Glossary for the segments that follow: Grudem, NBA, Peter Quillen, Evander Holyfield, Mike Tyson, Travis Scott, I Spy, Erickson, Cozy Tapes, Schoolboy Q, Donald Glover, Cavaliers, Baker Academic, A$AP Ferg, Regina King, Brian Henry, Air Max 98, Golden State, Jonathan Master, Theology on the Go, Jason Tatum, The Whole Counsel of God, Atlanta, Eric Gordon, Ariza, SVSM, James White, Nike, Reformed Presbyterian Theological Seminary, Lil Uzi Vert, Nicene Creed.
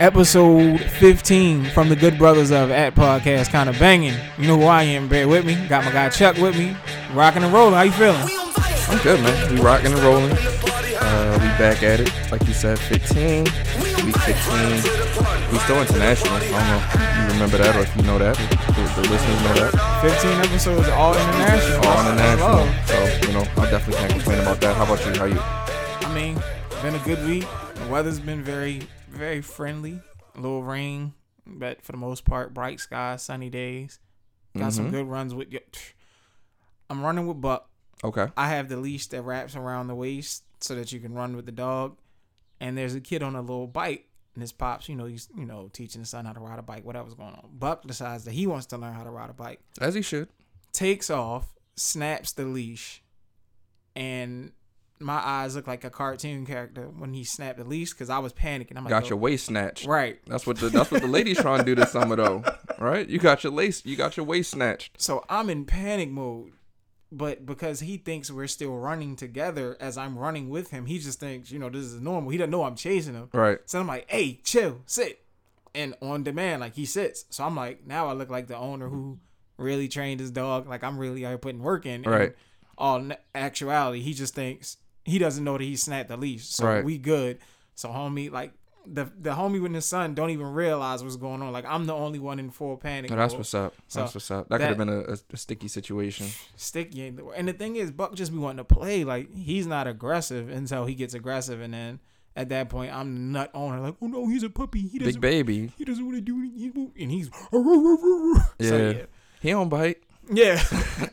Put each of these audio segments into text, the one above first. Episode 15 from the Good Brothers of At Podcast, kind of banging. You know who I am, bear with me. Got my guy Chuck with me. Rocking and rolling. How you feeling? I'm good, man. We rocking and rolling. We back at it. Like you said, 15. Week 15. We still international. I don't know if you remember that or if you know that. The listeners know that. 15 episodes, all international. All international. So, you know, I definitely can't complain about that. How about you? How you? I mean, been a good week. The weather's been very friendly, a little rain, but for the most part, bright skies, sunny days. Got some good runs with you. I'm running with Buck. Okay. I have the leash that wraps around the waist so that you can run with the dog. And there's a kid on a little bike, and his pops, he's teaching his son how to ride a bike, whatever's going on. Buck decides that he wants to learn how to ride a bike. As he should. Takes off, snaps the leash, and my eyes look like a cartoon character when he snapped the leash because I was panicking. I'm like, got your waist snatched. Right. That's what the lady's trying to do this summer though. Right? You got your waist snatched. So I'm in panic mode, but because he thinks we're still running together as I'm running with him, he just thinks this is normal. He doesn't know I'm chasing him. Right. So I'm like, hey, chill, sit, and on demand like he sits. So I'm like, now I look like the owner who really trained his dog. Like I'm really out putting work in. Right. And all actuality, he just thinks. He doesn't know that he snapped the leash. So We good. So homie, like the homie with his son don't even realize what's going on. Like I'm the only one in full panic. No, that's what's up. So that's what's up. That could have been a sticky situation. Sticky. And the thing is, Buck just be wanting to play. Like he's not aggressive until he gets aggressive. And then at that point, I'm the nut owner. Like, oh no, he's a puppy. He doesn't, big baby. He doesn't want to do anything. And he's. Yeah. So, yeah. He don't bite. Yeah.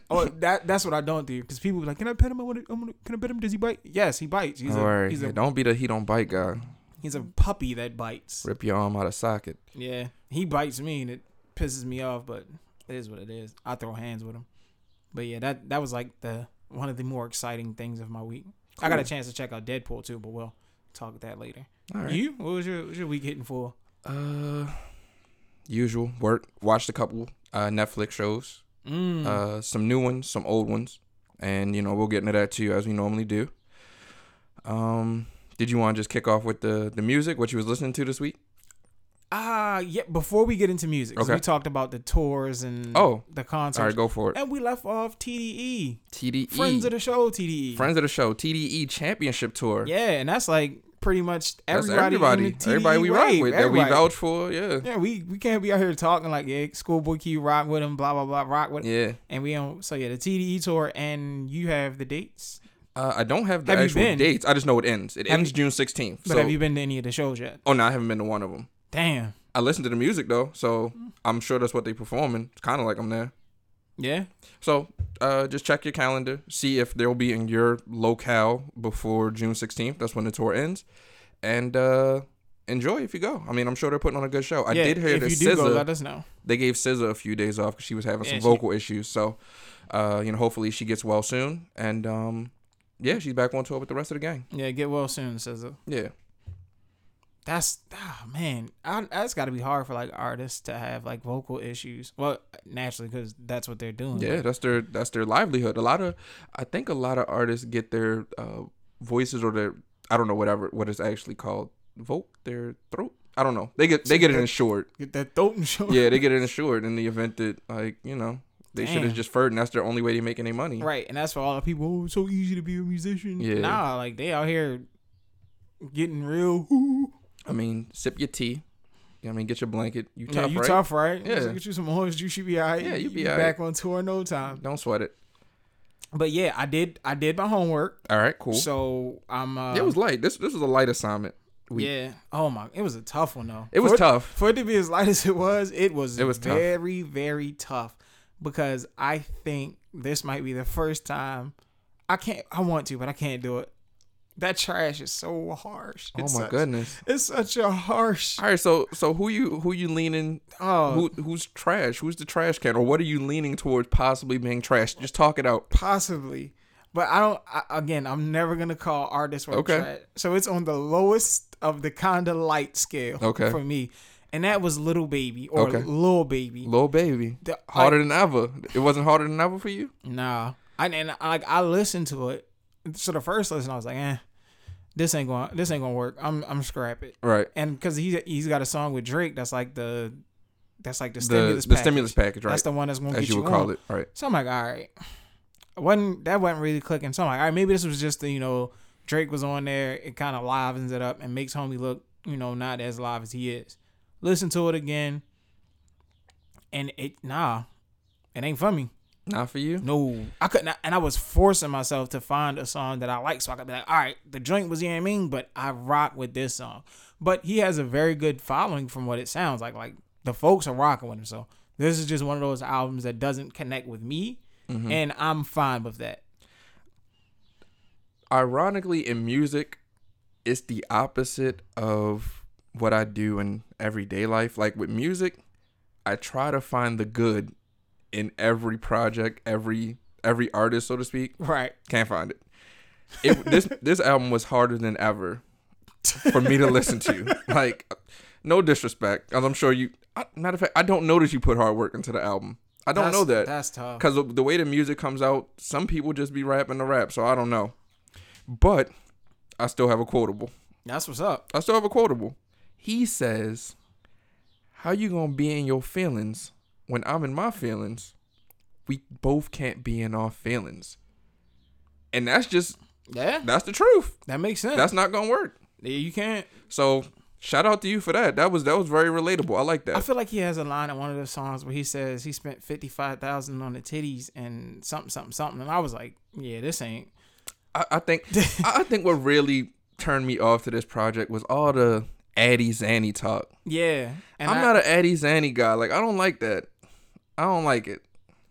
Oh, that's what I don't do because people be like, "Can I pet him? Can I pet him? Does he bite?" Yes, he bites. Don't be the he don't bite guy. He's a puppy that bites. Rip your arm out of socket. Yeah, he bites me and it pisses me off, but it is what it is. I throw hands with him, but yeah, that was like one of the more exciting things of my week. Cool. I got a chance to check out Deadpool 2, but we'll talk about that later. All right. You? What was your week hitting for? Usual work. Watched a couple Netflix shows. Some new ones, some old ones, and we'll get into that too as we normally do. Did you want to just kick off with the music, what you was listening to this week? Yeah, before we get into music, okay. We talked about the tours and the concerts. All right, go for it. And we left off TDE. Friends of the show, TDE Championship Tour. Yeah, and that's like pretty much everybody we rock with, everybody that we vouch for, yeah. We can't be out here talking like, yeah, Schoolboy Q, rock with him, blah blah blah, rock with him. Yeah. And we don't. So yeah, the TDE tour, and you have the dates. I don't have the actual dates. I just know it ends. It ends June 16th. But so, have you been to any of the shows yet? Oh no, I haven't been to one of them. Damn. I listened to the music though, so I'm sure that's what they performing. It's kind of like I'm there. Yeah. So just check your calendar, see if they'll be in your locale before June 16th. That's when the tour ends. And enjoy if you go. I mean, I'm sure they're putting on a good show. I did hear that SZA, let us know. They gave SZA a few days off because she was having some vocal issues. So, hopefully she gets well soon. And, she's back on tour with the rest of the gang. Yeah, get well soon, SZA. Yeah. That's that's got to be hard for like artists to have like vocal issues. Well, naturally, because that's what they're doing. Yeah, that's their livelihood. I think a lot of artists get their voices or their what it's actually called, their throat. I don't know. They get it insured. Get that throat insured. Yeah, they get it insured in the event that they should have just furred, and that's their only way to making their money. Right, and that's for all the people. Oh, it's so easy to be a musician. Yeah, like they out here getting real. I mean, sip your tea. I mean, get your blanket. Tough, right? Yeah. Just get you some orange juice. You be all right. Yeah, you be all right. Back on tour in no time. Don't sweat it. But yeah, I did my homework. All right, cool. So I'm. It was light. This was a light assignment. Yeah. Oh my. It was a tough one though. It was tough. For it to be as light as it was, it was very, very tough. Because I think this might be the first time I want to, but I can't do it. That trash is so harsh. Goodness! It's such a harsh. All right, so who you leaning? Oh, who's trash? Who's the trash can? Or what are you leaning towards possibly being trash? Just talk it out. Possibly, but I don't. I'm never gonna call artists trash. So it's on the lowest of the kind of light scale. Okay. For me, and that was Lil Baby. Harder than ever. It wasn't harder than ever for you. Nah, I listened to it. So the first listen, I was like, This ain't gonna work. I'm scrap it. Right. And because he's got a song with Drake that's like the stimulus package. The stimulus package, right? That's the one that's gonna get you on. As you would call it, right? So I'm like, all right, that wasn't really clicking. So I'm like, all right, maybe this was just the, Drake was on there. It kind of livens it up and makes homie look, not as live as he is. Listen to it again, and it ain't for me. Not for you? No. I couldn't, and I was forcing myself to find a song that I like so I could be like, all right, the joint was, but I rock with this song. But he has a very good following from what it sounds like. Like, the folks are rocking with him. So this is just one of those albums that doesn't connect with me, and I'm fine with that. Ironically, in music, it's the opposite of what I do in everyday life. Like, with music, I try to find the good in every project, every artist, so to speak. Right. Can't find it. This album was harder than ever for me to listen to. Like, no disrespect, as I'm sure you... matter of fact, I don't know that you put hard work into the album. I don't know that. That's tough. Because the way the music comes out, some people just be rapping the rap, so I don't know. But I still have a quotable. That's what's up. I still have a quotable. He says, "How you gonna be in your feelings when I'm in my feelings? We both can't be in our feelings." And that's just... yeah, that's the truth. That makes sense. That's not gonna work. Yeah, you can't. So shout out to you for that. That was very relatable. I like that. I feel like he has a line in one of those songs where he says he spent $55,000 on the titties and something. And I was like, yeah, this ain't... I think what really turned me off to this project was all the Addy Zanny talk. Yeah. And I'm not an Addy Zanny guy. Like, I don't like that. I don't like it.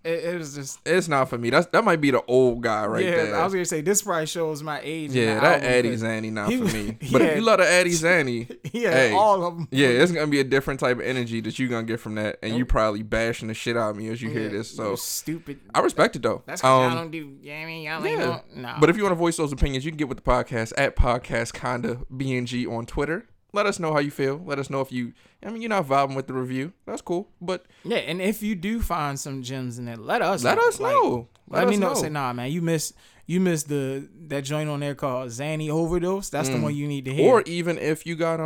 It was just... it's not for me. That might be the old guy right there. Yeah, I was going to say, this probably shows my age. Yeah, that Addy Zanny not for me. But if you love the Addy Zanny... yeah, hey, all of them. Yeah, it's going to be a different type of energy that you're going to get from that. And you probably bashing the shit out of me as you hear this. So stupid. I respect it, though. That's because y'all don't do... y'all ain't going... no. But if you want to voice those opinions, you can get with the podcast at PodcastKindaBNG on Twitter. Let us know how you feel. Let us know if you... you're not vibing with the review. That's cool. But... yeah, and if you do find some gems in there, let us know. Let me know. Say, nah, man, you missed that joint on there called Zanny Overdose. That's the one you need to hear. Or even if you got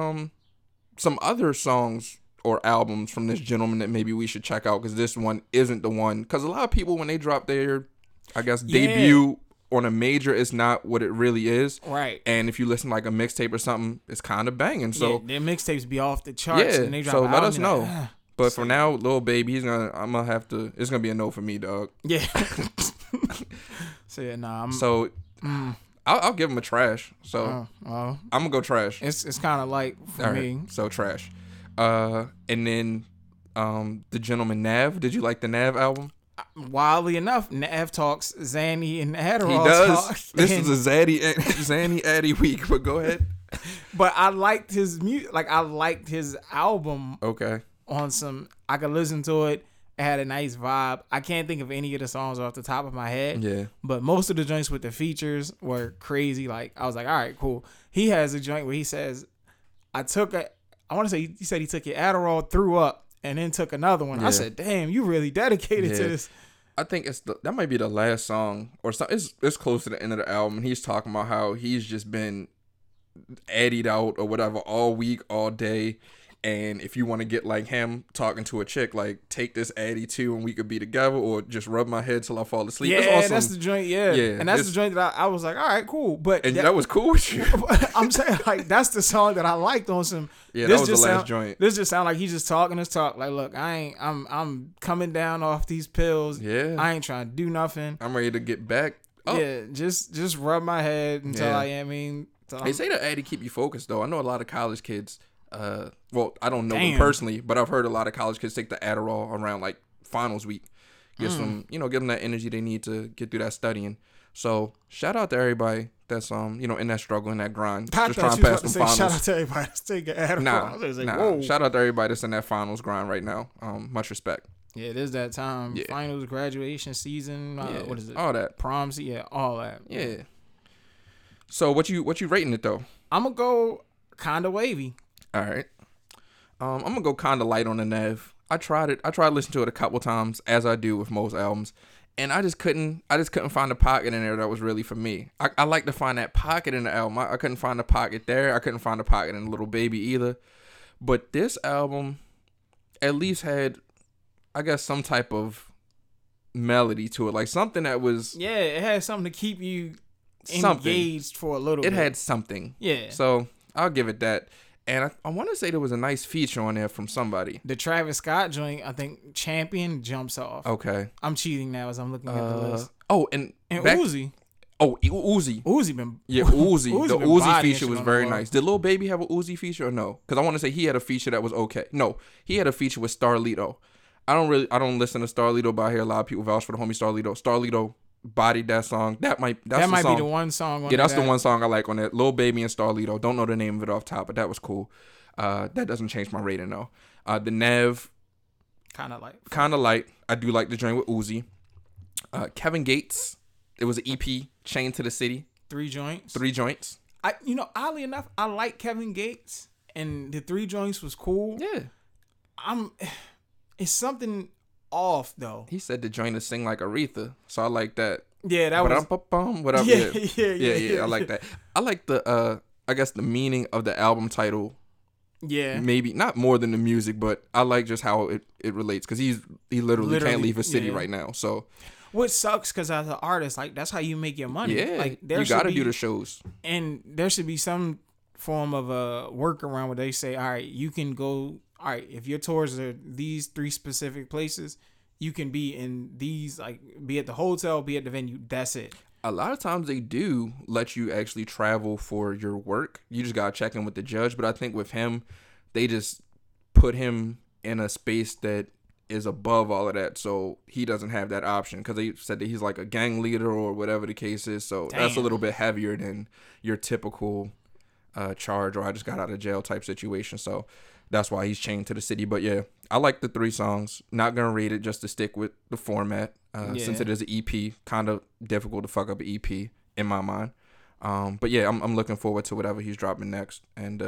some other songs or albums from this gentleman that maybe we should check out, because this one isn't the one. Because a lot of people, when they drop their, debut... on a major, it's not what it really is. Right. And if you listen like a mixtape or something, it's kind of banging. So yeah, their mixtapes be off the charts. Yeah. And they drop so let us know. Like, but for now, Lil Baby, it's gonna be a no for me, dog. Yeah. So yeah, nah. I'll give him a trash. So I'm gonna go trash. It's kind of like for me. Right, so trash. And then the gentleman Nav. Did you like the Nav album? Wildly enough, Nav talks Zanny and Adderall. He does. This is a Zanny Addy week, but go ahead. But I liked his music. Like, I liked his album. Okay. I could listen to it. It had a nice vibe. I can't think of any of the songs off the top of my head. Yeah. But most of the joints with the features were crazy. Like, I was like, all right, cool. He has a joint where he says, I want to say he said he took your Adderall, threw up, and then took another one. Yeah. I said, damn, you really dedicated to this. I think that might be the last song or something. It's close to the end of the album. And he's talking about how he's just been addied out or whatever all week, all day. And if you want to get like him talking to a chick, like, take this addy too and we could be together, or just rub my head till I fall asleep. Yeah, it's awesome. That's the joint. Yeah. And that's the joint that I was like, all right, cool. But that was cool with you. I'm saying, like, that's the song that I liked on some. Yeah, that was the last joint. This just sound like he's just talking his talk. Like, look, I'm coming down off these pills. Yeah. I ain't trying to do nothing. I'm ready to get back up. Yeah. Just rub my head until they say the addy keep you focused though. I know a lot of college kids. I don't know them personally, but I've heard a lot of college kids take the Adderall around like finals week. Give them that energy they need to get through that studying. So shout out to everybody that's in that struggle and that grind. Just trying to pass them finals. Shout out to everybody that's taking Adderall. Nah. Shout out to everybody that's in that finals grind right now. Much respect. Yeah, it is that time. Yeah. Finals, graduation season. What is it? All that. Proms. Yeah, all that. Yeah. So what you rating it though? I'm gonna go kinda wavy. All right. I'm going to go kind of light on the Nav. I tried listening to it a couple times, as I do with most albums, And I just couldn't find a pocket in there that was really for me. I like to find that pocket in the album. I couldn't find a pocket there. I couldn't find a pocket in Little Baby either. But this album at least had, I guess, some type of melody to it. Like something that was... Yeah, it had something to keep you engaged for a little bit. It had something. Yeah. So I'll give it that. And I want to say there was a nice feature on there from somebody. The Travis Scott joint, I think, Champion jumps off. Okay. I'm cheating now as I'm looking at the list. Oh, and Uzi. Oh, Uzi. Uzi. The Uzi feature was very nice. Did Lil Baby have an Uzi feature or no? Because I want to say he had a feature that was okay. No, he had a feature with Starlito. I don't listen to Starlito, but I hear a lot of people vouch for the homie Starlito. Starlito bodied that song. That might be the one song on Yeah, that's the one song I like on that. Lil Baby and Starlito. Don't know the name of it off top, but that was cool. That doesn't change my rating though. The Nav. Kinda light. I do like the joint with Uzi. Kevin Gates. It was an EP, Chained to the City. Three joints. Oddly enough, I like Kevin Gates and the Three Joints was cool. Yeah. It's something off though. He said the joint to sing like Aretha, so I like that. Yeah, that was. What up? Yeah. I like that. I like the I guess the meaning of the album title. Yeah, maybe not more than the music, but I like just how it relates because he literally can't leave his city right now. So, what sucks because as an artist, like that's how you make your money. Yeah, like you got to do the shows, and there should be some form of a workaround where they say, all right, you can go. All right, if your tours are these three specific places, you can be in these, like, be at the hotel, be at the venue. That's it. A lot of times they do let you actually travel for your work. You just got to check in with the judge. But I think with him, they just put him in a space that is above all of that. So he doesn't have that option because they said that he's like a gang leader or whatever the case is. So that's a little bit heavier than your typical charge or I just got out of jail type situation. So that's why he's chained to the city. But yeah, I like the three songs. Not going to rate it just to stick with the format. Since it is an EP, kind of difficult to fuck up an EP in my mind. But yeah, I'm looking forward to whatever he's dropping next. And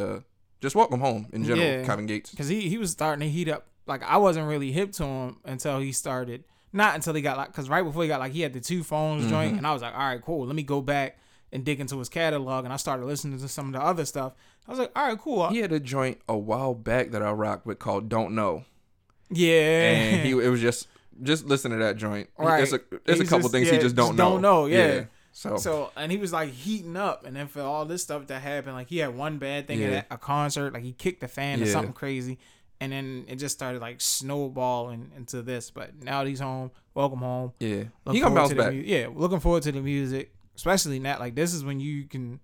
just welcome home in general, yeah, Kevin Gates. Because he was starting to heat up. Like, I wasn't really hip to him until he started. Not until he got like, because right before he got like, he had the two phones joint. And I was like, all right, cool. Let me go back and dig into his catalog. And I started listening to some of the other stuff. I was like, all right, cool. He had a joint a while back that I rocked with called Don't Know. Yeah. And it was just listen to that joint. Right. There's a couple things he just don't know. Don't know, yeah. So, and he was like heating up. And then for all this stuff that happened, like he had one bad thing at a concert. Like he kicked a fan or something crazy. And then it just started like snowballing into this. But now he's home. Welcome home. Yeah. He gonna bounce back. Yeah. Looking forward to the music. Especially now. Like this is when you can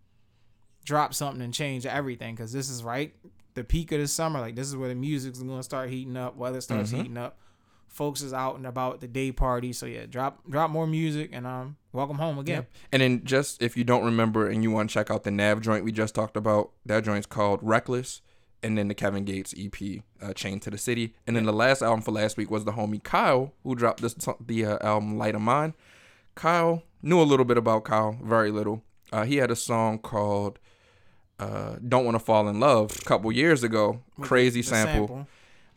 drop something and change everything because this is right the peak of the summer. Like this is where the music's gonna start heating up, weather starts heating up, folks is out and about, the day party. So yeah, drop more music and welcome home again. Yeah. And then just if you don't remember and you want to check out the Nav joint we just talked about, that joint's called Reckless, and then the Kevin Gates EP Chained to the City, and then the last album for last week was the homie Kyle who dropped the album Light of Mine. Kyle, knew a little bit about Kyle, very little. He had a song called Don't Want to Fall in Love a couple years ago. Crazy sample.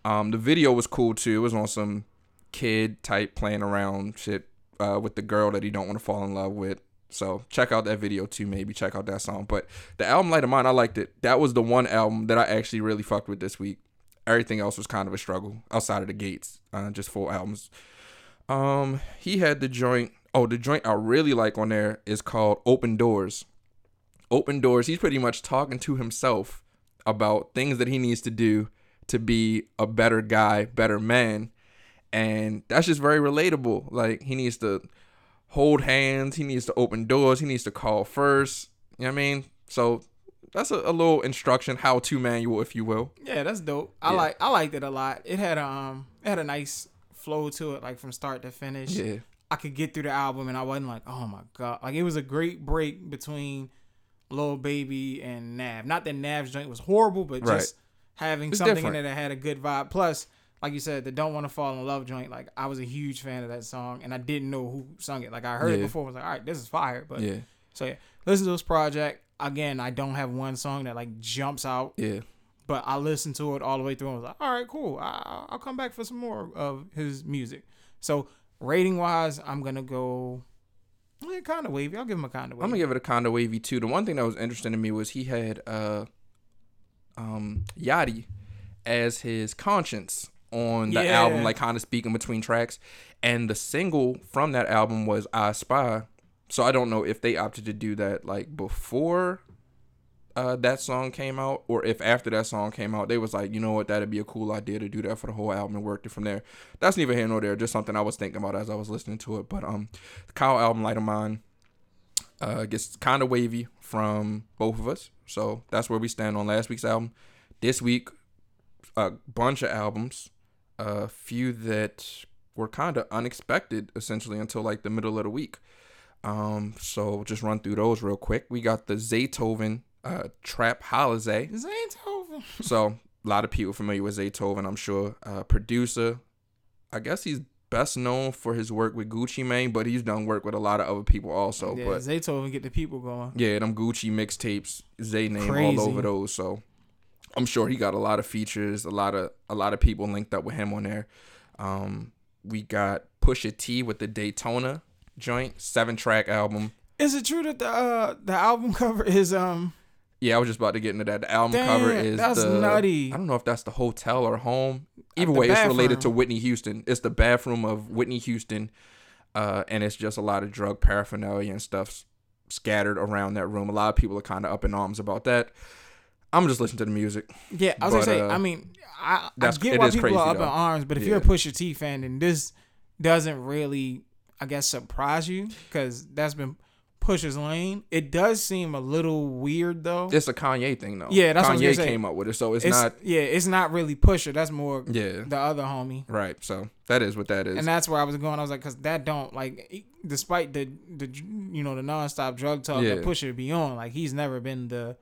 The video was cool too. It was on some kid type playing around shit with the girl that he don't want to fall in love with. So check out that video too. Maybe check out that song. But the album Light of Mine, I liked it. That was the one album that I actually really fucked with this week. Everything else was kind of a struggle outside of the Gates. Just full albums. He had the joint. Oh, the joint I really like on there is called Open Doors. Open Doors, he's pretty much talking to himself about things that he needs to do to be a better guy, better man. And that's just very relatable. Like, he needs to hold hands. He needs to open doors. He needs to call first. You know what I mean? So that's a little instruction, how-to manual, if you will. Yeah, that's dope. I liked it a lot. It had a nice flow to it, like, from start to finish. Yeah. I could get through the album and I wasn't like, oh my God. Like, it was a great break between Lil Baby and Nav. Not that Nav's joint was horrible, but just having something different in there that had a good vibe. Plus, like you said, the Don't Want to Fall in Love joint, like, I was a huge fan of that song and I didn't know who sung it. Like, I heard it before. I was like, all right, this is fire. But so yeah, listen to this project. Again, I don't have one song that like jumps out. Yeah. But I listened to it all the way through and was like, all right, cool. I'll come back for some more of his music. So Rating wise, I'm gonna go kind of wavy. I'll give him a kind of wavy. I'm gonna give it a kind of wavy too. The one thing that was interesting to me was he had Yachty as his conscience on the album, like kind of speaking between tracks, and the single from that album was I Spy. So I don't know if they opted to do that like before that song came out, or if after that song came out they was like, you know what, that'd be a cool idea to do that for the whole album, and worked it from there. That's neither here nor there, just something I was thinking about as I was listening to it. But the Kyle album Light of Mine gets kind of wavy from both of us. So that's where we stand on last week's album. This week, a bunch of albums, a few that were kind of unexpected essentially until like the middle of the week. So just run through those real quick. We got the Zaytoven Trap Holiday. Zaytoven. So a lot of people familiar with Zaytoven, I'm sure. Producer. I guess he's best known for his work with Gucci Mane, but he's done work with a lot of other people also. Yeah, but Zaytoven get the people going. Yeah, them Gucci mixtapes, Zay name crazy all over those. So I'm sure he got a lot of features, a lot of people linked up with him on there. We got Pusha T with the Daytona joint, 7-track album. Is it true that the album cover is Yeah, I was just about to get into that. The album cover is nutty. I don't know if that's the hotel or home. Either way, it's related to Whitney Houston. It's the bathroom of Whitney Houston, and it's just a lot of drug paraphernalia and stuff scattered around that room. A lot of people are kind of up in arms about that. I'm just listening to the music. Yeah, I was gonna say. I mean, I get why people are up in arms, but if you're a Pusha T fan, then this doesn't really, I guess, surprise you, because that's been Pusha's lane. It does seem a little weird though. It's a Kanye thing though. Yeah, that's Kanye what I was came up with it, so it's not. Yeah, it's not really Pusha. That's more the other homie. Right. So that is what that is, and that's where I was going. I was like, because that don't like, despite the you know, the nonstop drug talk that Pusha be on, like he's never been the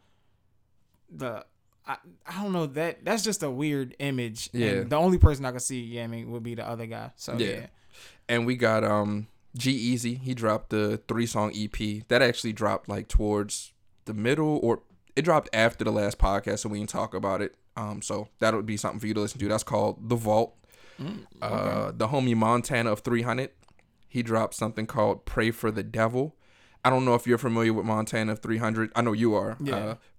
I don't know, that's just a weird image. Yeah. And the only person I could see, yeah, I mean, would be the other guy. So yeah. And we got G-Eazy, he dropped the 3-song EP. That actually dropped like towards the middle, or it dropped after the last podcast, so we didn't talk about it. So that would be something for you to listen to. That's called The Vault. The homie Montana of 300, he dropped something called Pray for the Devil. I don't know if you're familiar with Montana of 300. I know you are,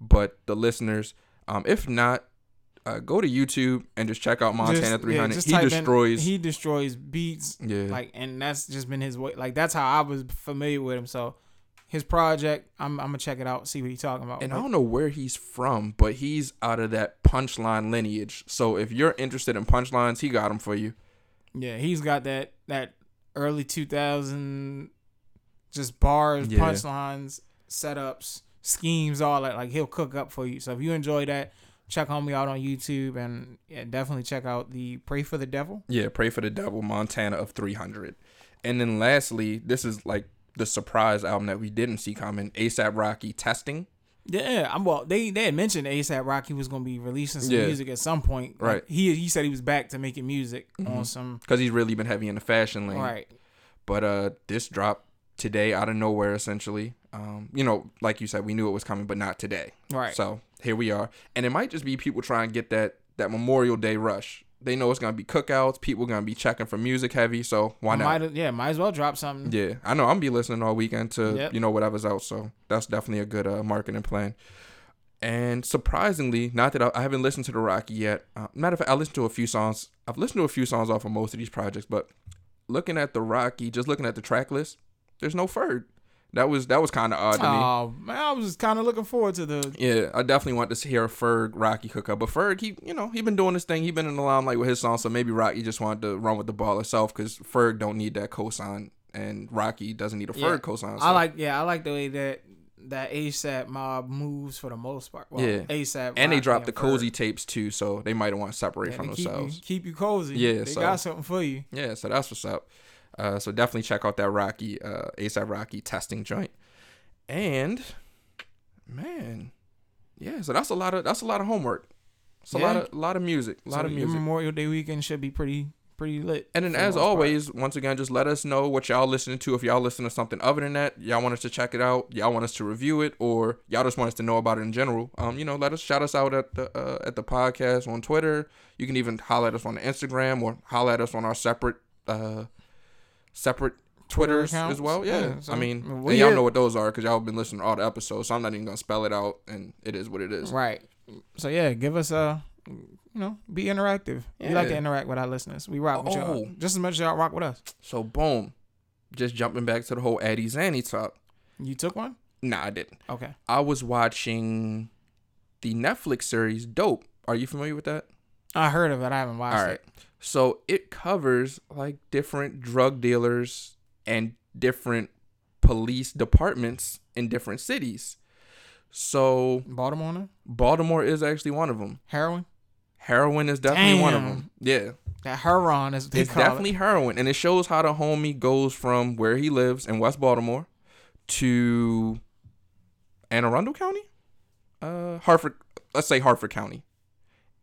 but the listeners, if not, go to YouTube and just check out Montana 300. He destroys beats. Yeah. Like, and that's just been his way. Like, that's how I was familiar with him. So his project, I'm gonna check it out, see what he's talking about. And I don't know where he's from, but he's out of that Punchline lineage. So if you're interested in punchlines, he got them for you. Yeah, he's got that early 2000 just bars, punchlines, setups, schemes, all that. Like, he'll cook up for you. So if you enjoy that, check homie out on YouTube, and definitely check out the Pray for the Devil. Yeah, Pray for the Devil, Montana of 300. And then lastly, this is like the surprise album that we didn't see coming, A$AP Rocky, Testing. Yeah, they had mentioned A$AP Rocky was going to be releasing some music at some point. Right. Like, he said he was back to making music on some... Because he's really been heavy in the fashion lane. Right. But this dropped today out of nowhere, essentially. You know, like you said, we knew it was coming, but not today. Right. So here we are. And it might just be people trying to get that Memorial Day rush. They know it's going to be cookouts. People are going to be checking for music heavy. So why not? Might as well drop something. Yeah. I know I'm going to be listening all weekend to, you know, whatever's out. So that's definitely a good marketing plan. And surprisingly, not that I haven't listened to the Rocky yet. Matter of fact, I listened to a few songs. I've listened to a few songs off of most of these projects. But looking at the Rocky, just looking at the track list, there's no Ferg. That was kind of odd to me. Oh, man, I was kind of looking forward to the... Yeah, I definitely want to hear a Ferg, Rocky hookup. But Ferg, he been doing this thing. He been in the limelight with his song, so maybe Rocky just wanted to run with the ball herself, because Ferg don't need that cosign, and Rocky doesn't need a Ferg cosign. So. I like the way that A$AP mob moves for the most part. Well, yeah. A$AP and they dropped the Cozy tapes too, so they might want to separate from themselves. Keep you cozy. Yeah, they got something for you. Yeah, so that's what's up. So definitely check out that Rocky, A$AP Rocky Testing joint. And man, yeah, so that's a lot of homework. It's a lot of music. A lot of music. Memorial Day weekend should be pretty lit. And then as always, once again, just let us know what y'all listening to. If y'all listen to something other than that, y'all want us to check it out, y'all want us to review it, or y'all just want us to know about it in general. You know, shout us out at the podcast on Twitter. You can even holler at us on Instagram, or holler at us on our separate separate Twitters as well. Yeah. So, I mean, y'all know what those are because y'all have been listening to all the episodes, so I'm not even going to spell it out, and it is what it is. Right. So, yeah, give us be interactive. Yeah. We like to interact with our listeners. We rock with y'all just as much as y'all rock with us. So, boom. Just jumping back to the whole Addy Zanny talk. You took one? Nah, I didn't. Okay. I was watching the Netflix series Dope. Are you familiar with that? I heard of it. I haven't watched it. All right. So it covers like different drug dealers and different police departments in different cities. So Baltimore is actually one of them. Heroin is definitely one of them. Yeah. That heroin is what they call it. It's definitely heroin. And it shows how the homie goes from where he lives in West Baltimore to Anne Arundel County? Hartford. Let's say Hartford County.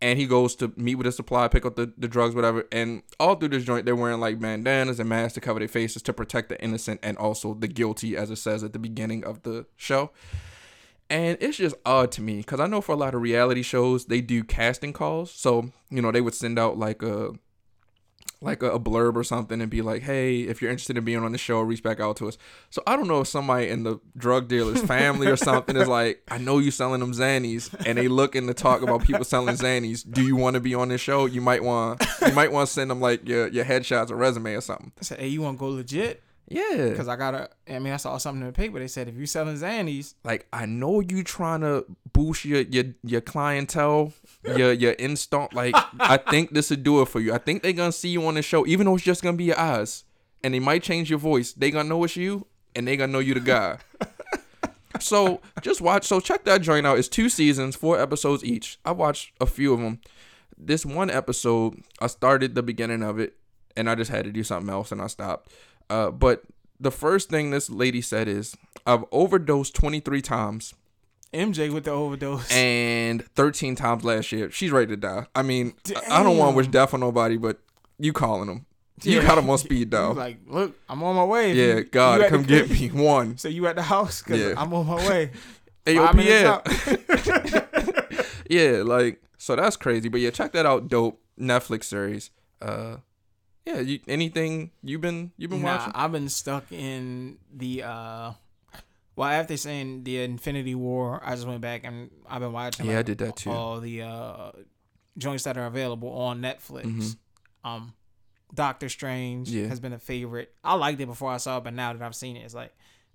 And he goes to meet with a supply, pick up the drugs, whatever. And all through this joint, they're wearing like bandanas and masks to cover their faces to protect the innocent and also the guilty, as it says at the beginning of the show. And it's just odd to me because I know for a lot of reality shows, they do casting calls. So, they would send out like a blurb or something and be like, hey, if you're interested in being on the show, reach back out to us. So I don't know if somebody in the drug dealer's family or something is like, I know you selling them Xannies, and they look in to talk about people selling Xannies. Do you want to be on this show? You might want to send them like your headshots or resume or something. I said, hey, you want to go legit? Yeah. Because I saw something in the paper. They said, if you selling Xannies. Like, I know you trying to boost your clientele, your install. Like, I think this would do it for you. I think they're going to see you on the show, even though it's just going to be your eyes. And they might change your voice. They going to know it's you, and they going to know you the guy. So, just watch. So, check that joint out. It's 2 seasons, 4 episodes each. I watched a few of them. This one episode, I started the beginning of it, and I just had to do something else, and I stopped. But the first thing this lady said is, I've overdosed 23 times. MJ with the overdose. And 13 times last year. She's ready to die. I mean, I don't want to wish death on nobody, but you calling them. Yeah. You got them on speed dial. Like, look, I'm on my way. Yeah, God, come get me. One. So you at the house because I'm on my way. AOPL. Yeah, like, so that's crazy. But yeah, check that out. Dope Netflix series. Yeah, anything you've been watching? I've been stuck in the after saying the Infinity War, I just went back and I've been watching. Yeah, I did that too. All the joints that are available on Netflix. Mm-hmm. Doctor Strange has been a favorite. I liked it before I saw it, but now that I've seen it, it's like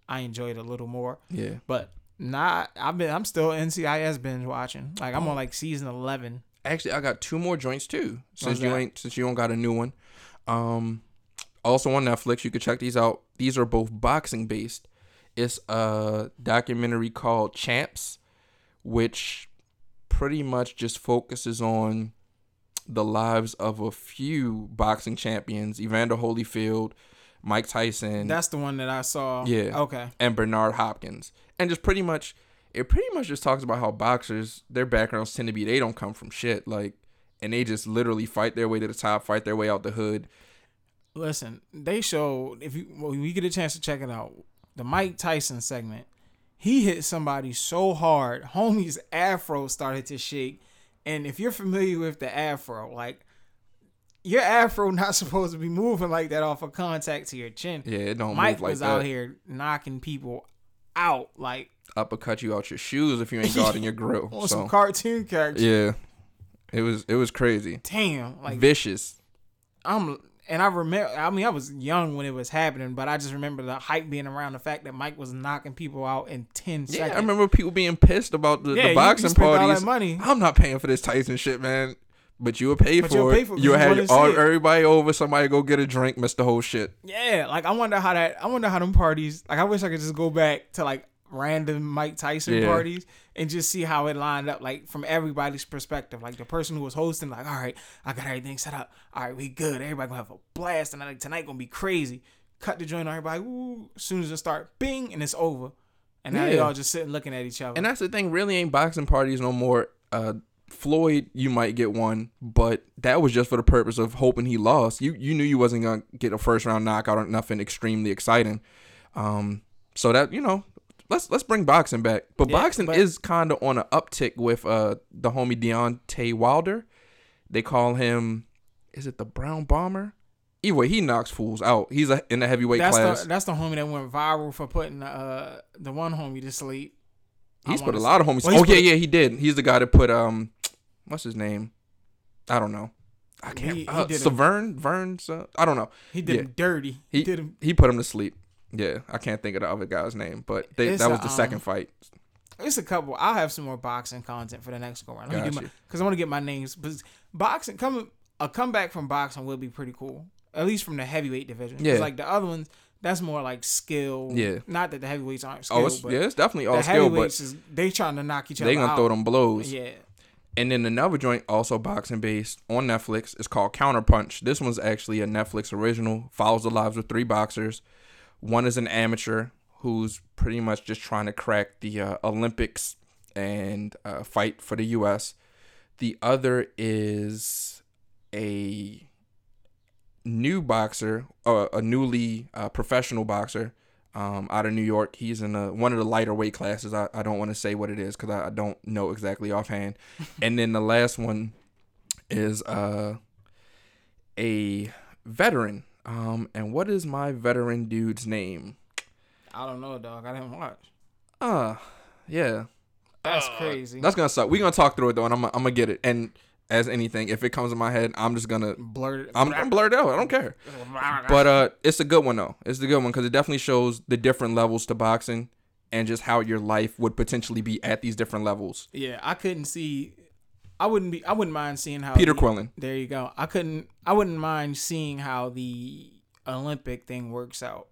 I enjoy it a little more. Yeah, but I'm still NCIS binge watching. Like I'm on like season 11. Actually, I got 2 more joints too. Since you don't got a new one. Also on Netflix, you can check these out. These are both boxing based. It's a documentary called Champs, which pretty much just focuses on the lives of a few boxing champions. Evander Holyfield, Mike Tyson. That's the one that I saw. Yeah. Okay. And Bernard Hopkins. And just it pretty much just talks about how boxers, their backgrounds tend to be, they don't come from shit. Like, and they just literally fight their way to the top, fight their way out the hood. Listen, they show, if you get a chance to check it out, the Mike Tyson segment, he hit somebody so hard, homie's afro started to shake. And if you're familiar with the afro, like, your afro not supposed to be moving like that off of contact to your chin. Yeah, it don't move like that. Mike was out here knocking people out, like. Uppercut you out your shoes if you ain't guarding your grill. On some cartoon character. Yeah. It was crazy. Damn, like vicious. I remember. I mean, I was young when it was happening, but I just remember the hype being around the fact that Mike was knocking people out in 10 seconds. Yeah, I remember people being pissed about the boxing parties. All that money. I'm not paying for this Tyson shit, man. But you would pay for it. You had everybody over. Somebody go get a drink. Missed the whole shit. Yeah, like I wonder how them parties. Like I wish I could just go back to like random Mike Tyson parties and just see how it lined up, like from everybody's perspective, like the person who was hosting, like, all right, I got everything set up, all right, we good, everybody gonna have a blast, and like tonight gonna be crazy, cut the joint on everybody, ooh, as soon as it start, bing, and it's over, and now they all just sitting looking at each other. And that's the thing, really ain't boxing parties no more. Floyd, you might get one, but that was just for the purpose of hoping he lost. You knew you wasn't gonna get a first round knockout or nothing extremely exciting, so that, Let's bring boxing back. But boxing is kind of on an uptick with the homie Deontay Wilder. They call him, is it the Brown Bomber? Either way, he knocks fools out. He's in the heavyweight class. That's the homie that went viral for putting the one homie to sleep. He's put a lot of homies. Well, he did. He's the guy that put what's his name? I don't know. I can't. I don't know. He did him dirty. He did him. He put him to sleep. Yeah, I can't think of the other guy's name, but that was the second fight. It's a couple. I'll have some more boxing content for the next go round. Because I want to get my names. But boxing, a comeback from boxing would be pretty cool. At least from the heavyweight division. Yeah. Like the other ones, that's more like skill. Yeah. Not that the heavyweights aren't skill. It's definitely all skill. The heavyweights, they trying to knock each other out. They going to throw them blows. Yeah. And then another joint, also boxing-based, on Netflix. It's called Counterpunch. This one's actually a Netflix original. Follows the lives of three boxers. One is an amateur who's pretty much just trying to crack the Olympics and fight for the U.S. The other is a new boxer, a newly professional boxer out of New York. He's in one of the lighter weight classes. I don't want to say what it is because I don't know exactly offhand. And then the last one is a veteran. And what is my veteran dude's name? I don't know, dog. I didn't watch. Yeah. That's crazy. That's gonna suck. We're gonna talk through it though, and I'm gonna get it. And as anything, if it comes in my head, I'm just gonna blurt it. I'm blurred out. I don't care. But it's a good one though. It's a good one because it definitely shows the different levels to boxing and just how your life would potentially be at these different levels. Yeah, I wouldn't mind seeing how Peter Quillen. There you go. I wouldn't mind seeing how the Olympic thing works out.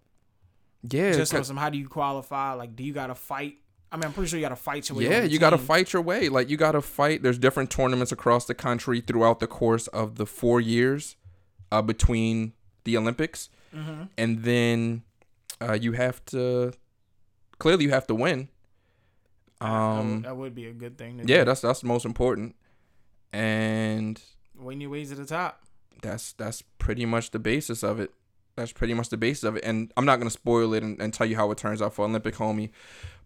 Yeah, just awesome. How do you qualify? Like, do you gotta fight? I mean, I'm pretty sure you gotta fight your way. Yeah, you gotta fight your way. Like, you gotta fight. There's different tournaments across the country throughout the course of the 4 years between the Olympics, mm-hmm. and then you have to win. That would be a good thing. To do. That's the most important. And win your way to the top. That's pretty much the basis of it. That's pretty much the basis of it. And I'm not going to spoil it and tell you how it turns out for Olympic homie.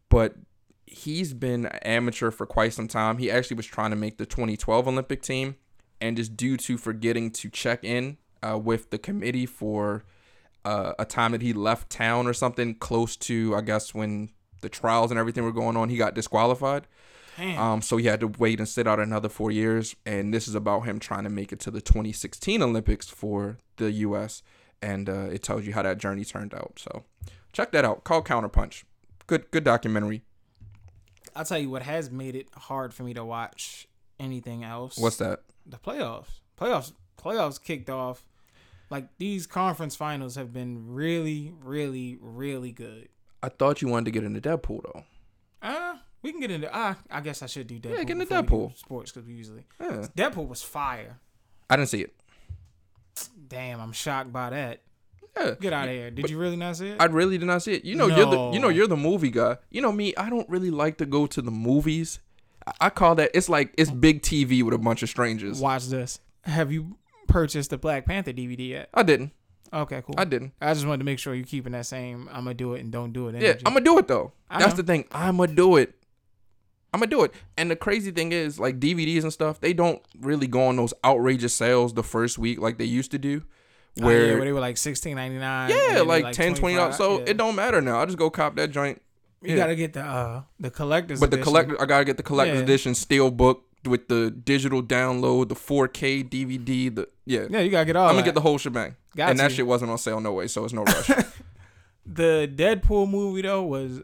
But he's been an amateur for quite some time. He actually was trying to make the 2012 Olympic team. And just due to forgetting to check in with the committee for a time that he left town or something close to, I guess, when the trials and everything were going on, he got disqualified. Damn. So he had to wait and sit out another 4 years. And this is about him trying to make it to the 2016 Olympics for the U.S., and it tells you how that journey turned out. So check that out. Call Counterpunch. Good documentary. I'll tell you what has made it hard for me to watch anything else. What's that? The playoffs. Playoffs kicked off. Like, these conference finals have been really, really, really good. I thought you wanted to get into Deadpool, though. We can get into... I guess I should do Deadpool. Yeah, get into Deadpool. Sports, because we usually... Yeah. Deadpool was fire. I didn't see it. Damn, I'm shocked by that. Yeah. Get out of here. Did you really not see it? I really did not see it. You're the movie guy. You know me, I don't really like to go to the movies. I call that it's big TV with a bunch of strangers. Watch this. Have you purchased the Black Panther DVD yet? I didn't. Okay, cool. I didn't. I just wanted to make sure you're keeping that same I'm gonna do it and don't do it energy. Yeah, I'm gonna do it though. That's the thing. I'm gonna do it. And the crazy thing is, like, DVDs and stuff, they don't really go on those outrageous sales the first week like they used to do. Where they were like $16.99. Yeah, like $10, $20. So it don't matter now. I just go cop that joint. You gotta get the collector's edition. I gotta get the collector's edition steel book with the digital download, the 4K DVD, you gotta get all. I'm gonna get the whole shebang. And that shit wasn't on sale no way, so it's no rush. The Deadpool movie though was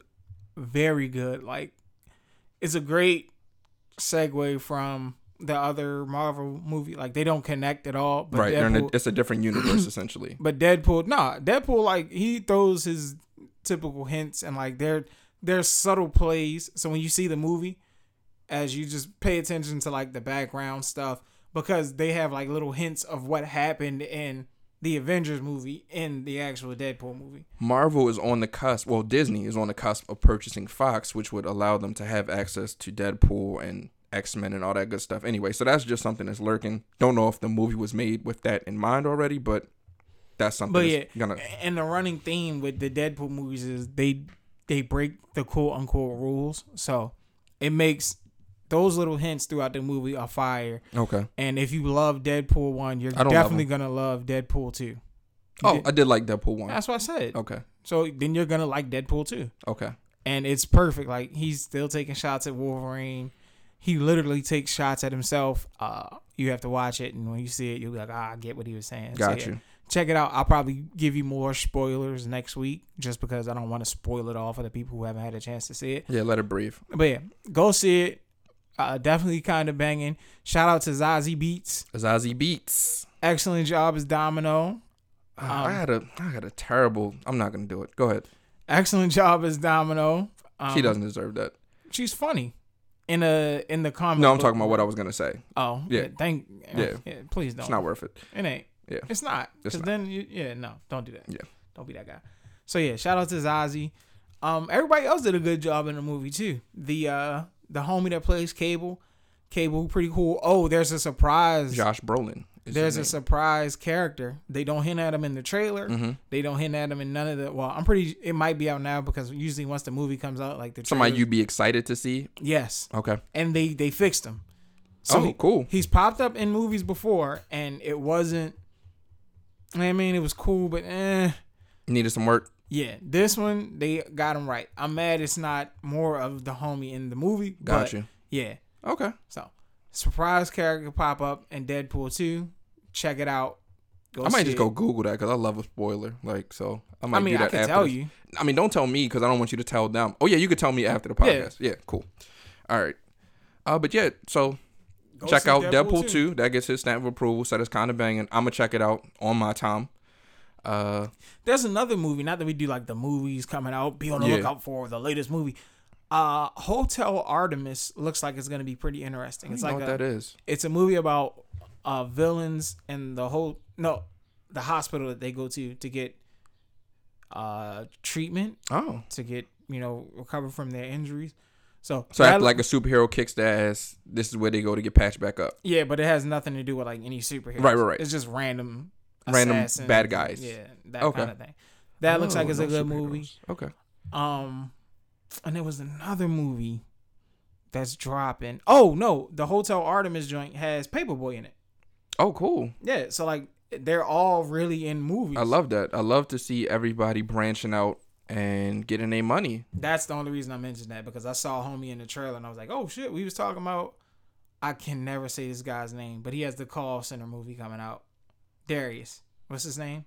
very good. Like, it's a great segue from the other Marvel movie. Like, they don't connect at all. But right. Deadpool, it's a different universe, essentially. But Deadpool, like, he throws his typical hints and, like, there's subtle plays. So when you see the movie, as you just pay attention to, like, the background stuff, because they have, like, little hints of what happened in the Avengers movie and the actual Deadpool movie. Marvel is on the cusp. Well, Disney is on the cusp of purchasing Fox, which would allow them to have access to Deadpool and X-Men and all that good stuff. Anyway, so that's just something that's lurking. Don't know if the movie was made with that in mind already, but that's something. But yeah, and the running theme with the Deadpool movies is they break the quote unquote rules. So it makes those little hints throughout the movie are fire. Okay. And if you love Deadpool 1, you're definitely going to love Deadpool 2. I did like Deadpool 1. That's what I said. Okay. So then you're going to like Deadpool 2. Okay. And it's perfect. Like, he's still taking shots at Wolverine. He literally takes shots at himself. You have to watch it. And when you see it, you'll be like, I get what he was saying. Got you. Check it out. I'll probably give you more spoilers next week just because I don't want to spoil it all for the people who haven't had a chance to see it. Yeah, let it breathe. But yeah, go see it. Definitely kind of banging. Shout out to Zazie Beats. Zazie Beats. Excellent job as Domino. I had a terrible... I'm not going to do it. Go ahead. Excellent job as Domino. She doesn't deserve that. She's funny. In the comments. No, I'm talking about what I was going to say. Oh. Yeah. Yeah, please don't. It's not worth it. It ain't. Yeah. It's not. Because then... don't do that. Yeah. Don't be that guy. So, yeah. Shout out to Zazie. Everybody else did a good job in the movie, too. The homie that plays Cable, pretty cool. Oh, there's a surprise. Josh Brolin. There's a surprise character. They don't hint at him in the trailer. Mm-hmm. They don't hint at him in none of the... Well, it might be out now because usually once the movie comes out, like the trailer... Somebody you'd be excited to see? Yes. Okay. And they fixed him. So cool. He's popped up in movies before, and it wasn't... I mean, it was cool, but needed some work. Yeah, this one, they got him right. I'm mad it's not more of the homie in the movie. Gotcha. Yeah. Okay. So, surprise character pop up in Deadpool 2. Check it out. I might just go Google that because I love a spoiler. Like, so I might do that after. I can tell you. I mean, don't tell me because I don't want you to tell them. Oh, yeah, you could tell me after the podcast. Yeah, cool. All right. But yeah, so... Check out Deadpool 2. That gets his stamp of approval. So that's kind of banging. I'm going to check it out on my time. There's another movie. Not that we do like the movies coming out. Be on the lookout for the latest movie. Hotel Artemis looks like it's going to be pretty interesting. It's like that is. It's a movie about villains and the hospital that they go to get treatment. Oh. To get, recover from their injuries. So after like a superhero kicks the ass, this is where they go to get patched back up. Yeah, but it has nothing to do with like any superhero. Right. It's just random assassins, bad guys. Yeah, that kind of thing. That looks like it's a good movie. Okay. And there was another movie that's dropping. Oh no, the Hotel Artemis joint has Paperboy in it. Oh, cool. Yeah, so like they're all really in movies. I love that. I love to see everybody branching out and getting their money. That's the only reason I mentioned that, because I saw a homie in the trailer and I was like, oh shit, we was talking about, I can never say this guy's name, but he has the call center movie coming out. Darius. What's his name?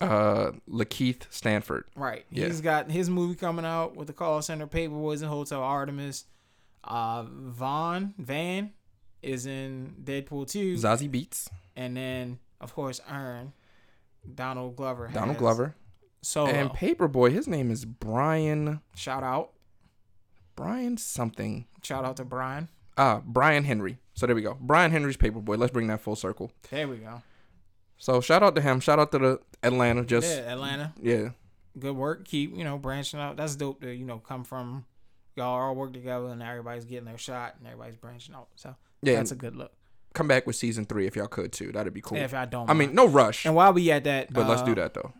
Lakeith Stanford. Right. Yeah. He's got his movie coming out with the call center. Paperboy's in Hotel Artemis. Van is in Deadpool 2. Zazie Beetz. And then, of course, Earn. Donald Glover. So, and Paperboy, his name is Brian. Shout out. Brian something. Shout out to Brian. Brian Henry. So there we go. Brian Henry's Paperboy. Let's bring that full circle. There we go. So shout out to him. Shout out to the Atlanta. Atlanta. Yeah. Good work. Keep, branching out. That's dope to, come from. Y'all all work together and everybody's getting their shot and everybody's branching out. So yeah, that's a good look. Come back with season 3 if y'all could too. That'd be cool. Yeah, if I don't. I mean, no rush. And while we at that. But let's do that though.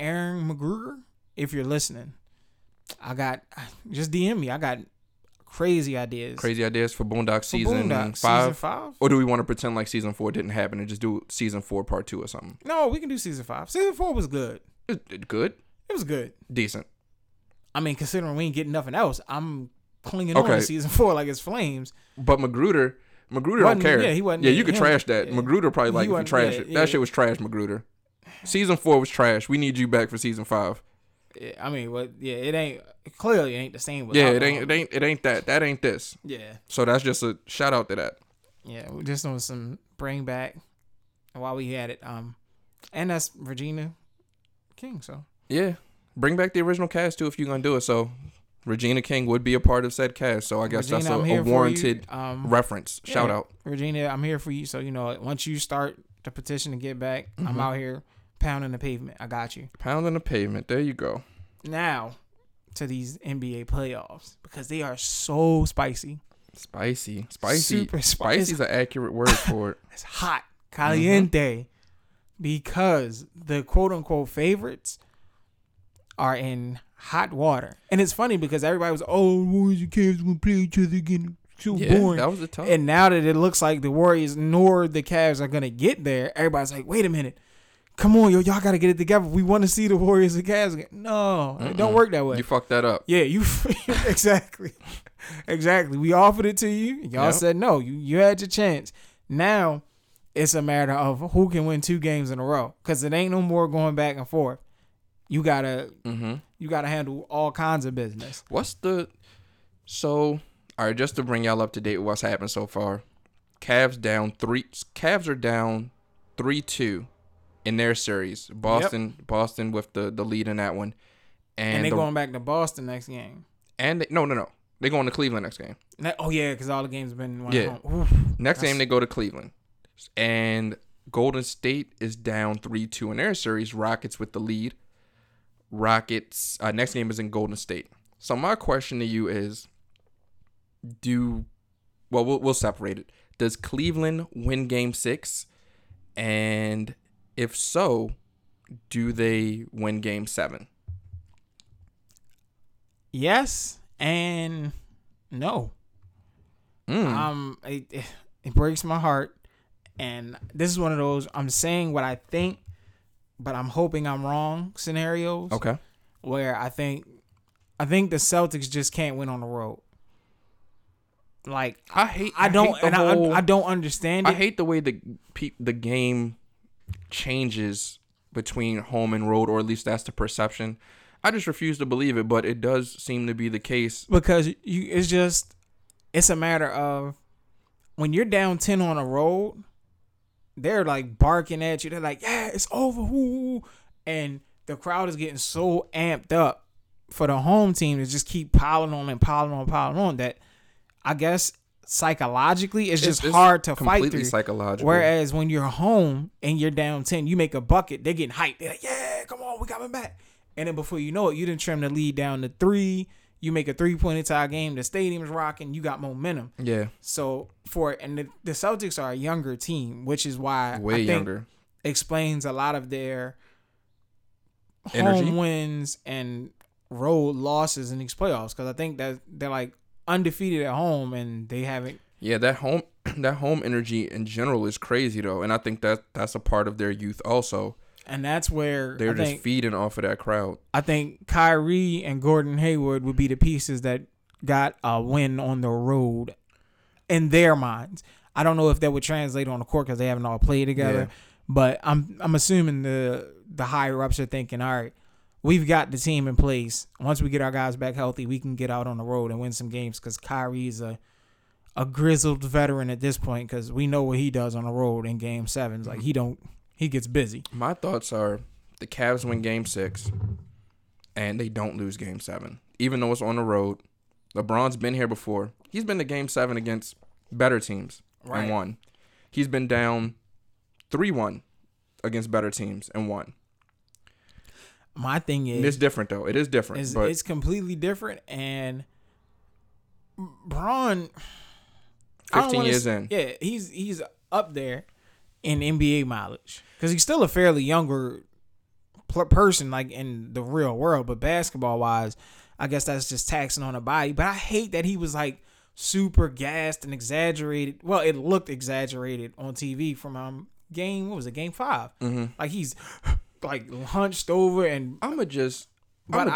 Aaron McGruder, if you're listening, just DM me. I got crazy ideas. Crazy ideas for Boondock season 5? Season 5? Or do we want to pretend like season 4 didn't happen and just do season 4 part 2 or something? No, we can do season 5. Season 4 was good. It was good. Decent. I mean, considering we ain't getting nothing else, I'm clinging on to season 4 like it's flames. But McGruder don't care. Yeah, he wasn't. Yeah, you could trash that. Yeah. McGruder probably like if you trash it. Yeah. That shit was trash, McGruder. Season 4 was trash. We need you back for season 5. Yeah, I mean, it ain't the same. Yeah, it ain't that. That ain't this. Yeah. So that's just a shout out to that. Yeah, we just on some bring back while we had it. And that's Regina King. So yeah, bring back the original cast too if you're gonna do it. So Regina King would be a part of said cast. So I guess Regina, that's a warranted reference. Yeah, shout out, Regina. I'm here for you. So once you start the petition to get back, mm-hmm. I'm out here. Pounding the pavement. I got you. Pounding the pavement. There you go. Now to these NBA playoffs because they are so spicy. Super spicy. Spicy is an accurate word for it. It's hot. Caliente. Mm-hmm. Because the quote-unquote favorites are in hot water. And it's funny because everybody was, Warriors and Cavs will play each other again. Boring. That was a tough. And now that it looks like the Warriors nor the Cavs are going to get there, everybody's like, wait a minute. come on, yo, y'all got to get it together. We want to see the Warriors and Cavs again. No, it don't work that way. You fucked that up. Yeah, you exactly. Exactly. We offered it to you. Y'all said no. You had your chance. Now it's a matter of who can win two games in a row, because it ain't no more going back and forth. You got to handle all kinds of business. All right, just to bring y'all up to date with what's happened so far, Cavs are down 3-2 in their series. Boston with the lead in that one. And they're going back to Boston next game. No. They're going to Cleveland next game. Because all the games have been one home. Oof, game, they go to Cleveland. And Golden State is down 3-2 in their series. Rockets with the lead. Rockets, next game is in Golden State. So my question to you is, we'll separate it. Does Cleveland win game 6? And if so, do they win game 7? Yes and no. It breaks my heart. And this is one of those, I'm saying what I think, but I'm hoping I'm wrong scenarios. Okay. Where I think the Celtics just can't win on the road. Like I don't understand it. I hate the way the game changes between home and road, or at least that's the perception. I just refuse to believe it, but it does seem to be the case. Because it's a matter of when you're down 10 on a road, they're like barking at you. They're like, yeah, it's over. Woo. And the crowd is getting so amped up for the home team to just keep piling on that I guess psychologically it's hard to fight through. Completely psychological. Whereas when you're home and you're down 10, you make a bucket, they're getting hyped. They're like, yeah, come on, we coming back. And then before you know it, you didn't trim the lead down to 3. You make a 3-point tie game. The stadium's rocking. You got momentum. Yeah. So the Celtics are a younger team, which is why I think explains a lot of their energy, home wins and road losses in these playoffs. Because I think that they're like undefeated at home and they haven't. Yeah, that home energy in general is crazy though, and I think that's a part of their youth also. And that's where they're just feeding off of that crowd. I think Kyrie and Gordon Hayward would be the pieces that got a win on the road in their minds. I don't know if that would translate on the court because they haven't all played together. Yeah. But I'm assuming the higher ups are thinking, all right, we've got the team in place. Once we get our guys back healthy, we can get out on the road and win some games, because Kyrie's a grizzled veteran at this point, because we know what he does on the road in game 7s. Like, he gets busy. My thoughts are the Cavs win game 6 and they don't lose game 7, even though it's on the road. LeBron's been here before. He's been to game 7 against better teams and won. He's been down 3-1 against better teams and won. My thing is, it's different though. It is different. It's completely different. And Bron, 15 years in, yeah, he's up there in NBA mileage, because he's still a fairly younger person, like in the real world. But basketball wise, I guess that's just taxing on a body. But I hate that he was like super gassed and exaggerated. Well, it looked exaggerated on TV from Game 5. Mm-hmm. Like he's like hunched over, and I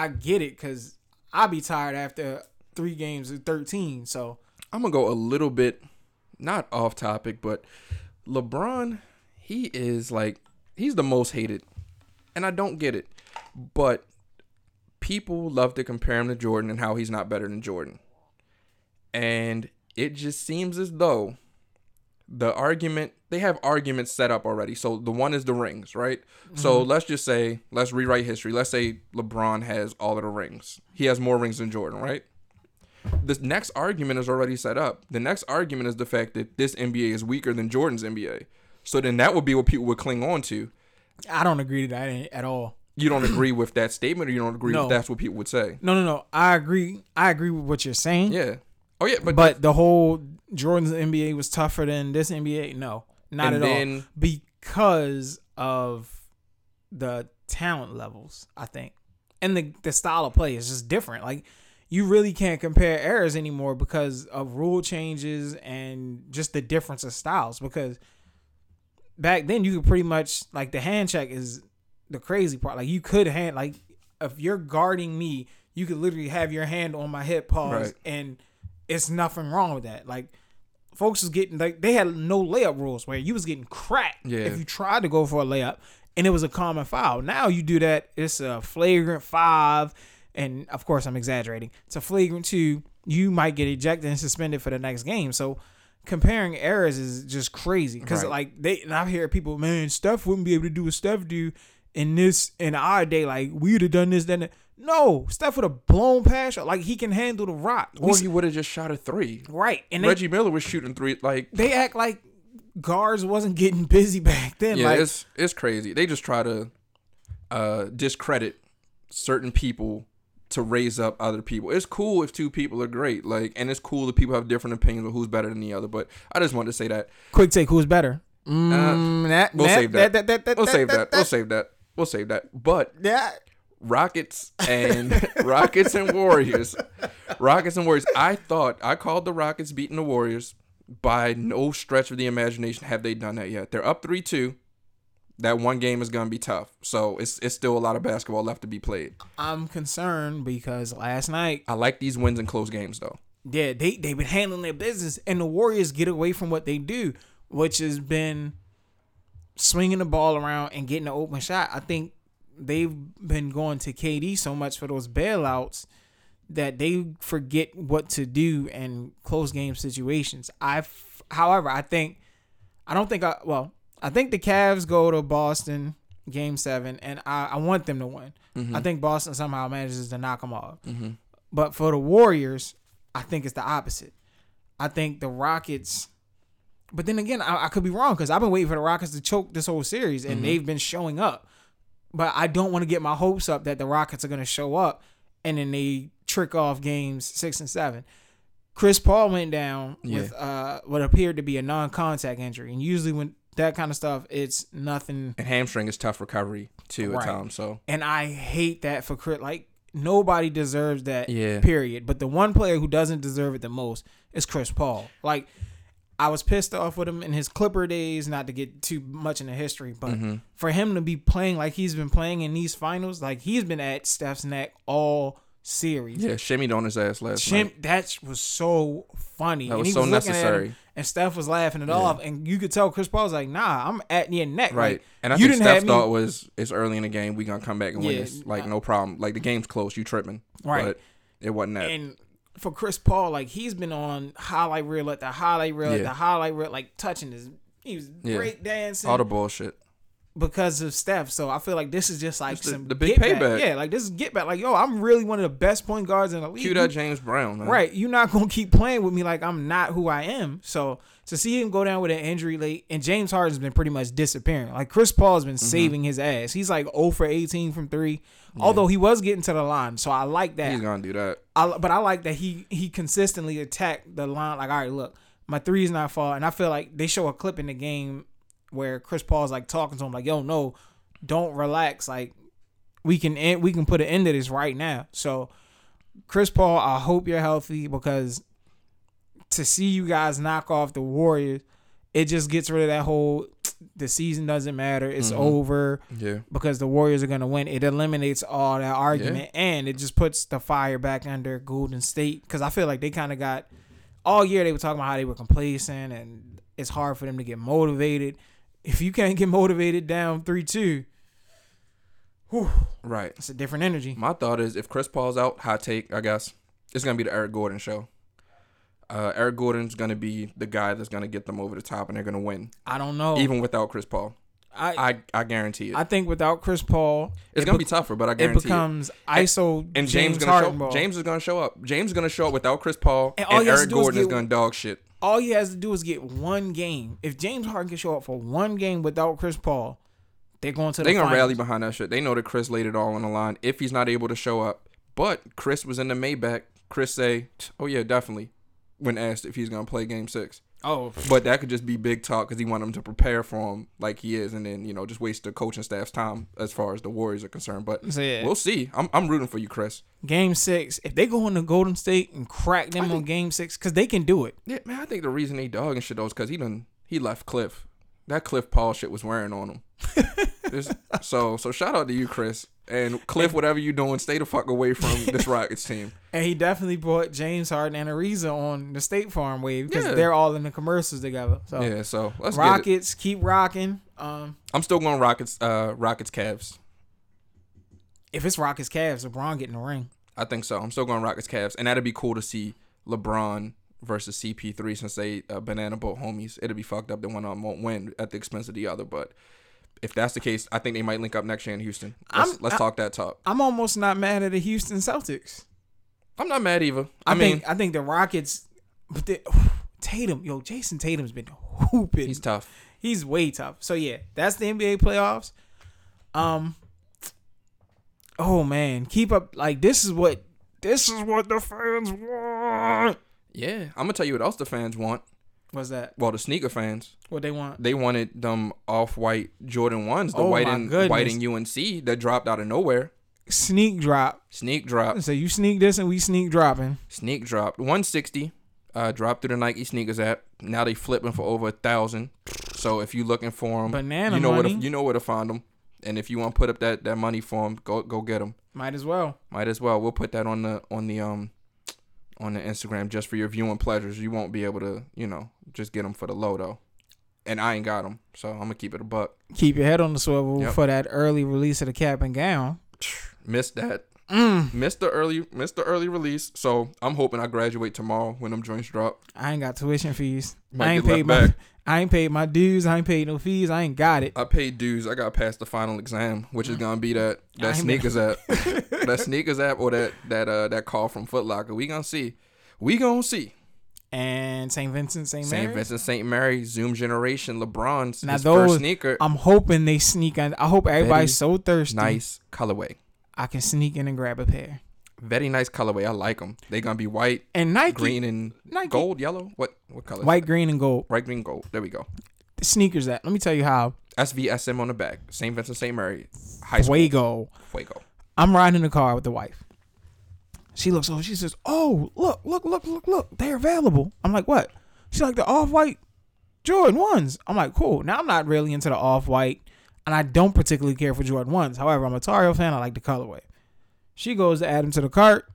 get it, because I'll be tired after 3 games of 13. So I'm gonna go a little bit not off topic, but LeBron, he is like, he's the most hated, and I don't get it, but people love to compare him to Jordan and how he's not better than Jordan. And it just seems as though they have arguments set up already. So the one is the rings, right? Mm-hmm. So let's rewrite history. Let's say LeBron has all of the rings. He has more rings than Jordan, right? This next argument is already set up. The next argument is the fact that this NBA is weaker than Jordan's NBA. So then that would be what people would cling on to. I don't agree to that at all. You don't agree with that statement, or you don't agree with that's what people would say? No. I agree with what you're saying. Yeah. Oh, yeah. But the whole Jordan's NBA was tougher than this NBA? No, not at all. Because of the talent levels, I think. And the style of play is just different. Like, you really can't compare eras anymore because of rule changes and just the difference of styles. Because back then you could pretty much, like, the hand check is the crazy part. Like, you could hand, like, if you're guarding me, you could literally have your hand on my hip, pause, right, and it's nothing wrong with that. Like, folks was getting, like, they had no layup rules where you was getting cracked if you tried to go for a layup, and it was a common foul. Now you do that, it's a flagrant 5, and of course I'm exaggerating. It's a flagrant 2. You might get ejected and suspended for the next game. So comparing errors is just crazy because, right, like, they, and I hear people, man, Steph wouldn't be able to do what Steph do in this, in our day. Like, we'd have done this, then that. No, Steph would have blown past. Like, he can handle the rock, or he would have just shot a 3. Right, and Reggie Miller was shooting 3. Like, they act like guards wasn't getting busy back then. Yeah, like, it's crazy. They just try to discredit certain people to raise up other people. It's cool if two people are great, like, and it's cool that people have different opinions of who's better than the other. But I just wanted to say that. Quick take: who's better? We'll save that. But yeah, Rockets and Warriors. I thought I called the Rockets beating the Warriors. By no stretch of the imagination have they done that yet. They're up 3-2. That one game is going to be tough. So it's still a lot of basketball left to be played. I'm concerned because last night... I like these wins in close games, though. Yeah, they've been handling their business. And the Warriors get away from what they do, which has been swinging the ball around and getting an open shot. I think they've been going to KD so much for those bailouts that they forget what to do in close game situations. I think the Cavs go to Boston Game 7, and I want them to win. Mm-hmm. I think Boston somehow manages to knock them off. Mm-hmm. But for the Warriors, I think it's the opposite. I think the Rockets... But then again, I could be wrong because I've been waiting for the Rockets to choke this whole series, and mm-hmm. they've been showing up. But I don't want to get my hopes up that the Rockets are going to show up and then they trick off games 6 and 7. Chris Paul went down with what appeared to be a non-contact injury. And usually when that kind of stuff, it's nothing. And hamstring is tough recovery, too, right, at times. So. And I hate that for Chris. Like, nobody deserves that, period. But the one player who doesn't deserve it the most is Chris Paul. Like, I was pissed off with him in his Clipper days, not to get too much into history, but for him to be playing like he's been playing in these finals, like, he's been at Steph's neck all series. Yeah, shimmied on his ass last night. That was so funny. That was so necessary. And Steph was laughing it off, and you could tell Chris Paul was like, nah, I'm at your neck. Right. Like, and I think Steph's thought was, it's early in the game, we're going to come back and win this. Like, no problem. Like, the game's close, you tripping. Right. But it wasn't that. And for Chris Paul, like, he's been on highlight reel at the highlight reel at the highlight reel, like, touching his, he was break dancing. All the bullshit. Because of Steph. So I feel like this is just like the big payback. Yeah, like, this is get back. Like, yo, I'm really one of the best point guards in the league. Cue that James Brown, man. Right. You're not going to keep playing with me like I'm not who I am. So to see him go down with an injury late, and James Harden's been pretty much disappearing. Like, Chris Paul's been saving his ass. He's like 0 for 18 from 3, although he was getting to the line. So I like that. He's going to do that. But I like that he consistently attacked the line. Like, all right, look, my three's not falling. And I feel like they show a clip in the game where Chris Paul's like talking to him like, yo, no, don't relax. Like, we can put an end to this right now. So Chris Paul, I hope you're healthy, because to see you guys knock off the Warriors, it just gets rid of that whole, the season doesn't matter, it's over because the Warriors are going to win. It eliminates all that argument, and it just puts the fire back under Golden State, because I feel like they kind of got, all year they were talking about how they were complacent and it's hard for them to get motivated. If you can't get motivated down 3-2, right, it's a different energy. My thought is, if Chris Paul's out, hot take, I guess, it's going to be the Eric Gordon show. Eric Gordon's going to be the guy that's going to get them over the top, and they're going to win. I don't know. Even without Chris Paul. I guarantee it. I think without Chris Paul, it's going to be tougher, but I guarantee it. It becomes ISO and James is going to show up. James is going to show up without Chris Paul, and Eric Gordon is going to dog shit. All he has to do is get one game. If James Harden can show up for one game without Chris Paul, they're going to the finals. They're going to rally behind that shit. They know that Chris laid it all on the line if he's not able to show up. But Chris was in the Maybach. Chris say, oh, yeah, definitely, when asked if he's going to play game 6. Oh. But that could just be big talk because he wanted him to prepare for him like he is, and then, you know, just waste the coaching staff's time as far as the Warriors are concerned. But we'll see. I'm rooting for you, Chris. Game 6, if they go into Golden State and crack them on game 6, because they can do it. Yeah, man, I think the reason they dogging shit, though, is because he left Cliff. that Cliff Paul shit was wearing on him. So shout out to you, Chris. And Cliff, whatever you doing, stay the fuck away from this Rockets team. And he definitely brought James Harden and Ariza on the State Farm wave because they're all in the commercials together. So yeah, so let's Rockets get it. Keep rocking. I'm still going Rockets. Rockets Cavs. If it's Rockets Cavs, LeBron getting the ring. I think so. I'm still going Rockets Cavs, and that'd be cool to see LeBron versus CP3 since they banana boat homies. It'd be fucked up that one won't win at the expense of the other, but. If that's the case, I think they might link up next year in Houston. Let's talk that talk. I'm almost not mad at the Houston Celtics. I'm not mad either. I think the Rockets, but Tatum, Jason Tatum's been hooping. He's tough. He's way tough. So yeah, that's the NBA playoffs. Oh man, keep up. Like this is what the fans want. Yeah, I'm gonna tell you what else the fans want. What's that? Well, the sneaker fans. What they want? They wanted them off-white Jordan 1s, the white and UNC that dropped out of nowhere. Sneak drop. So you sneak this and we sneak dropping. Sneak dropped. 160 dropped through the Nike Sneakers app. Now they flipping for over 1,000. So if you looking for them, banana money. You know where to find them. And if you want to put up that money for them, go get them. Might as well. We'll put that on the Instagram just for your viewing pleasures. You won't be able to, just get them for the low, though. And I ain't got them, so I'm going to keep it a buck. Keep your head on the swivel for that early release of the cap and gown. Missed that. Missed the early release, so I'm hoping I graduate tomorrow when them joints drop. I ain't got tuition fees. I ain't paid my dues. I ain't paid no fees. I ain't got it. I paid dues. I got past the final exam, which is gonna be that sneakers app, that sneakers app, or that call from Foot Locker. We gonna see. And St. Vincent, St. Mary, Zoom Generation, LeBron's now those, first sneaker. I'm hoping they sneak in. I hope everybody's so thirsty. Nice colorway. I can sneak in and grab a pair. Very nice colorway. I like them. They're going to be white and Nike, green and Nike. Gold, yellow. What color? White, green, and gold. White, green, gold. There we go. The sneakers that. Let me tell you how. SVSM on the back. St. Vincent, St. Mary. High school. Fuego. I'm riding in the car with the wife. She looks over. She says, oh, look. They're available. I'm like, what? She's like, the off-white Jordan 1s. I'm like, cool. Now, I'm not really into the off-white. And I don't particularly care for Jordan 1s. However, I'm a Tar Heel fan. I like the colorway. She goes to add them to the cart,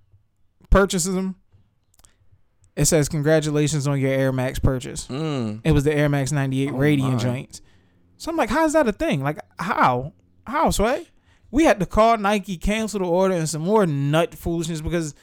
purchases them. It says, congratulations on your Air Max purchase. It was the Air Max 98 Radiant joints. So I'm like, how is that a thing? Like, how, Sway? We had to call Nike, cancel the order, and some more nut foolishness because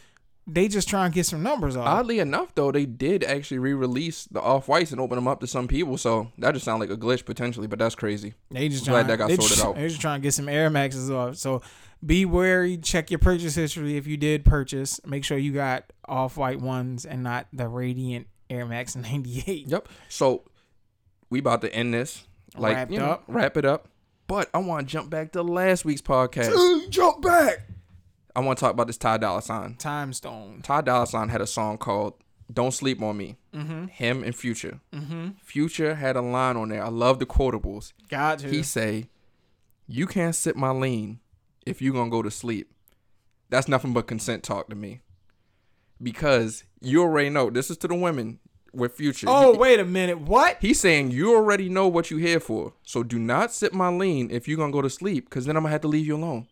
they just trying to get some numbers off. Oddly enough, though, they did actually re-release the off-whites and open them up to some people. So that just sounds like a glitch potentially, but that's crazy. Glad that got sorted out. They're just trying to get some Air Maxes off. So be wary. Check your purchase history if you did purchase. Make sure you got off-white ones and not the Radiant Air Max 98. Yep. So we about to end this. Wrap it up. But I want to jump back to last week's podcast. Jump back. I want to talk about this Ty Dolla Sign. Time Stone. Ty Dolla Sign had a song called Don't Sleep On Me. Mm-hmm. Him and Future. Mm-hmm. Future had a line on there. I love the quotables. Gotcha. He say, you can't sip my lean if you going to go to sleep. That's nothing but consent talk to me. Because you already know. This is to the women with Future. Oh, wait a minute. What? He's saying you already know what you here for. So do not sip my lean if you going to go to sleep because then I'm going to have to leave you alone.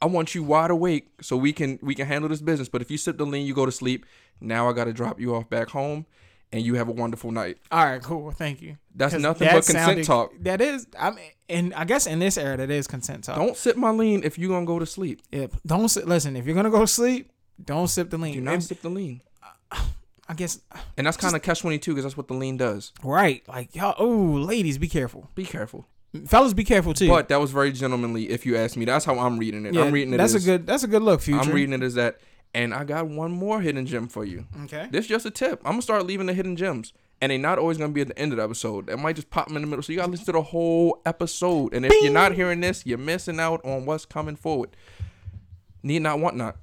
I want you wide awake so we can handle this business. But if you sip the lean, you go to sleep. Now I got to drop you off back home, and you have a wonderful night. All right, cool. Thank you. That's nothing but consent talk. That is. I guess in this era, that is consent talk. Don't sip my lean if you're going to go to sleep. Yep. Listen, if you're going to go to sleep, don't sip the lean. Do not sip the lean. I guess. And that's kind of catch-22 because that's what the lean does. Right. Like, y'all, ladies, be careful. Be careful. Fellas, be careful too. But that was very gentlemanly, if you ask me. That's how I'm reading it. Yeah, I'm reading it. That's a good look, Future. I'm reading it as that. And I got one more hidden gem for you. Okay. This is just a tip. I'm gonna start leaving the hidden gems, and they're not always gonna be at the end of the episode. It might just pop them in the middle. So you gotta listen to the whole episode. And if you're not hearing this, you're missing out on what's coming forward. Need not, want not.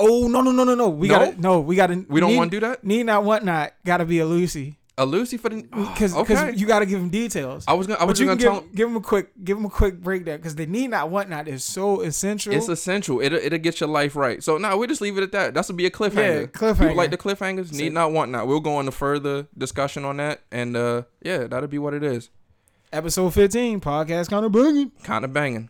Oh no! We gotta. We don't want to do that. Need not, want not. Gotta be a Lucy. A Lucy for the because you got to give them details. Give them a quick breakdown because they need not want not is so essential. It's essential. It'll get your life right. So now we'll just leave it at that. That's gonna be a cliffhanger. Yeah, cliffhanger. People like the cliffhangers. Need not want not. We'll go into further discussion on that, and that'll be what it is. Episode 15 podcast kind of banging.